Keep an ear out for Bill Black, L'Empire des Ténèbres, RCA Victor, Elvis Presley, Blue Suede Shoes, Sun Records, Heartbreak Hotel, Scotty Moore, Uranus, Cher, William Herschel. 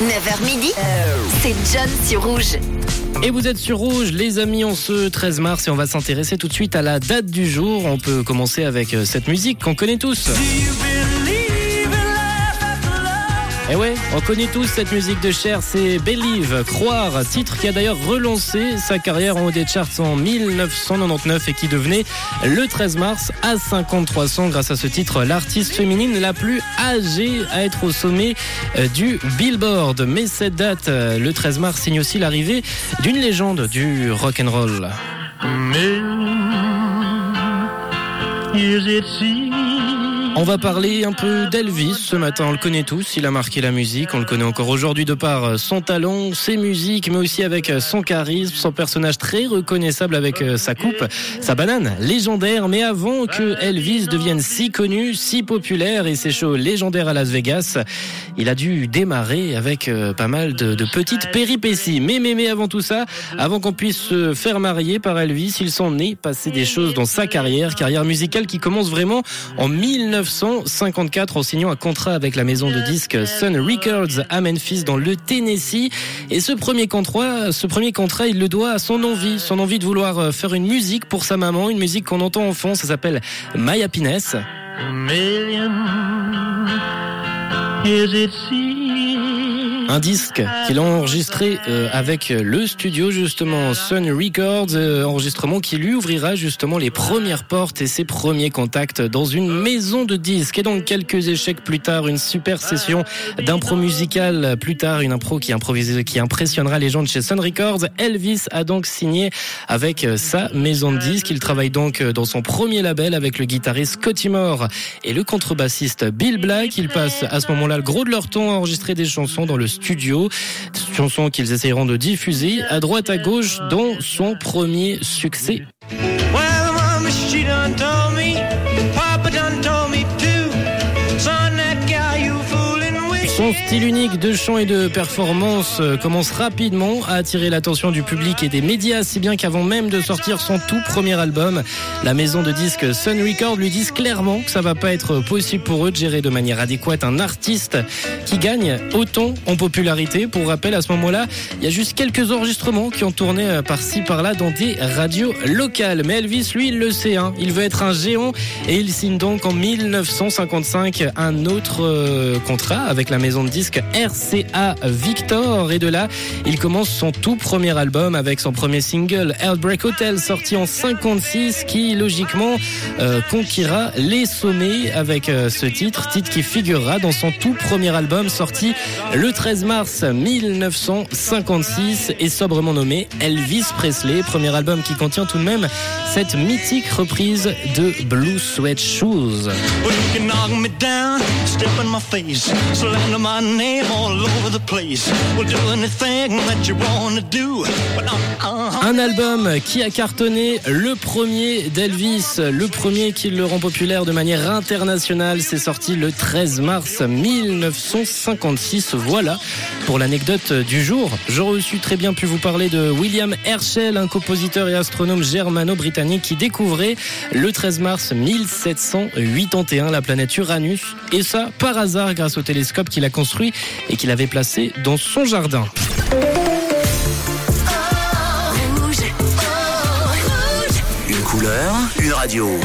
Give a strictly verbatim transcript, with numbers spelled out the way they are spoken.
neuf heures midi, c'est John sur Rouge. Et vous êtes sur Rouge, les amis, en ce treize mars, et on va s'intéresser tout de suite à la date du jour. On peut commencer avec cette musique qu'on connaît tous. Et ouais, on connaît tous cette musique de Cher, c'est Believe, Croire, titre qui a d'ailleurs relancé sa carrière en haut des charts en dix-neuf cent quatre-vingt-dix-neuf et qui devenait le treize mars à cinquante-trois ans. Grâce à ce titre, l'artiste féminine la plus âgée à être au sommet du Billboard. Mais cette date, le treize mars, signe aussi l'arrivée d'une légende du rock'n'roll. On va parler un peu d'Elvis ce matin, on le connaît tous, il a marqué la musique, on le connaît encore aujourd'hui de par son talent, ses musiques, mais aussi avec son charisme, son personnage très reconnaissable avec sa coupe, sa banane légendaire. Mais avant que Elvis devienne si connu, si populaire et ses shows légendaires à Las Vegas, il a dû démarrer avec pas mal de, de petites péripéties. Mais, mais, mais avant tout ça, avant qu'on puisse se faire marier par Elvis, il s'en est passé des choses dans sa carrière, carrière musicale qui commence vraiment en mille neuf cent cinquante-quatre en signant un contrat avec la maison de disques Sun Records à Memphis dans le Tennessee. Et ce premier contrat, ce premier contrat, il le doit à son envie, son envie de vouloir faire une musique pour sa maman, une musique qu'on entend en fond, ça s'appelle My Happiness. Un disque qu'il a enregistré euh, avec le studio justement Sun Records, euh, enregistrement qui lui ouvrira justement les premières portes et ses premiers contacts dans une maison de disques. Et donc quelques échecs plus tard, une super session d'impro musicale plus tard, une impro qui, improvisera, qui impressionnera les gens de chez Sun Records. Elvis a donc signé avec sa maison de disques. Il travaille donc dans son premier label avec le guitariste Scotty Moore et le contrebassiste Bill Black. Ils passent à ce moment-là le gros de leur temps à enregistrer des chansons dans le studio, chansons qu'ils essaieront de diffuser à droite à gauche dont son premier succès. Son style unique de chant et de performance commence rapidement à attirer l'attention du public et des médias, si bien qu'avant même de sortir son tout premier album, la maison de disques Sun Records lui dit clairement que ça va pas être possible pour eux de gérer de manière adéquate un artiste qui gagne autant en popularité. Pour rappel, à ce moment-là, il y a juste quelques enregistrements qui ont tourné par-ci par-là dans des radios locales. Mais Elvis, lui, il le sait, hein, il veut être un géant et il signe donc en mille neuf cent cinquante-cinq un autre euh, contrat avec la maison de disques R C A Victor, et de là, il commence son tout premier album avec son premier single Heartbreak Hotel, sorti en cinquante-six, qui logiquement euh, conquérira les sommets avec euh, ce titre, titre qui figurera dans son tout premier album sorti le treize mars mille neuf cent cinquante-six et sobrement nommé Elvis Presley, premier album qui contient tout de même cette mythique reprise de Blue Suede Shoes. My name all over the place. We'll do anything that you wanna do. Un album qui a cartonné, le premier d'Elvis, le premier qui le rend populaire de manière internationale. C'est sorti le treize mars mille neuf cent cinquante-six. Voilà pour l'anecdote du jour. J'aurais aussi très bien pu vous parler de William Herschel, un compositeur et astronome germano-britannique qui découvrait le treize mars mille sept cent quatre-vingt-onze la planète Uranus. Et ça, par hasard, grâce au télescope qu'il a construit et qu'il avait placé dans son jardin. Une couleur, une radio.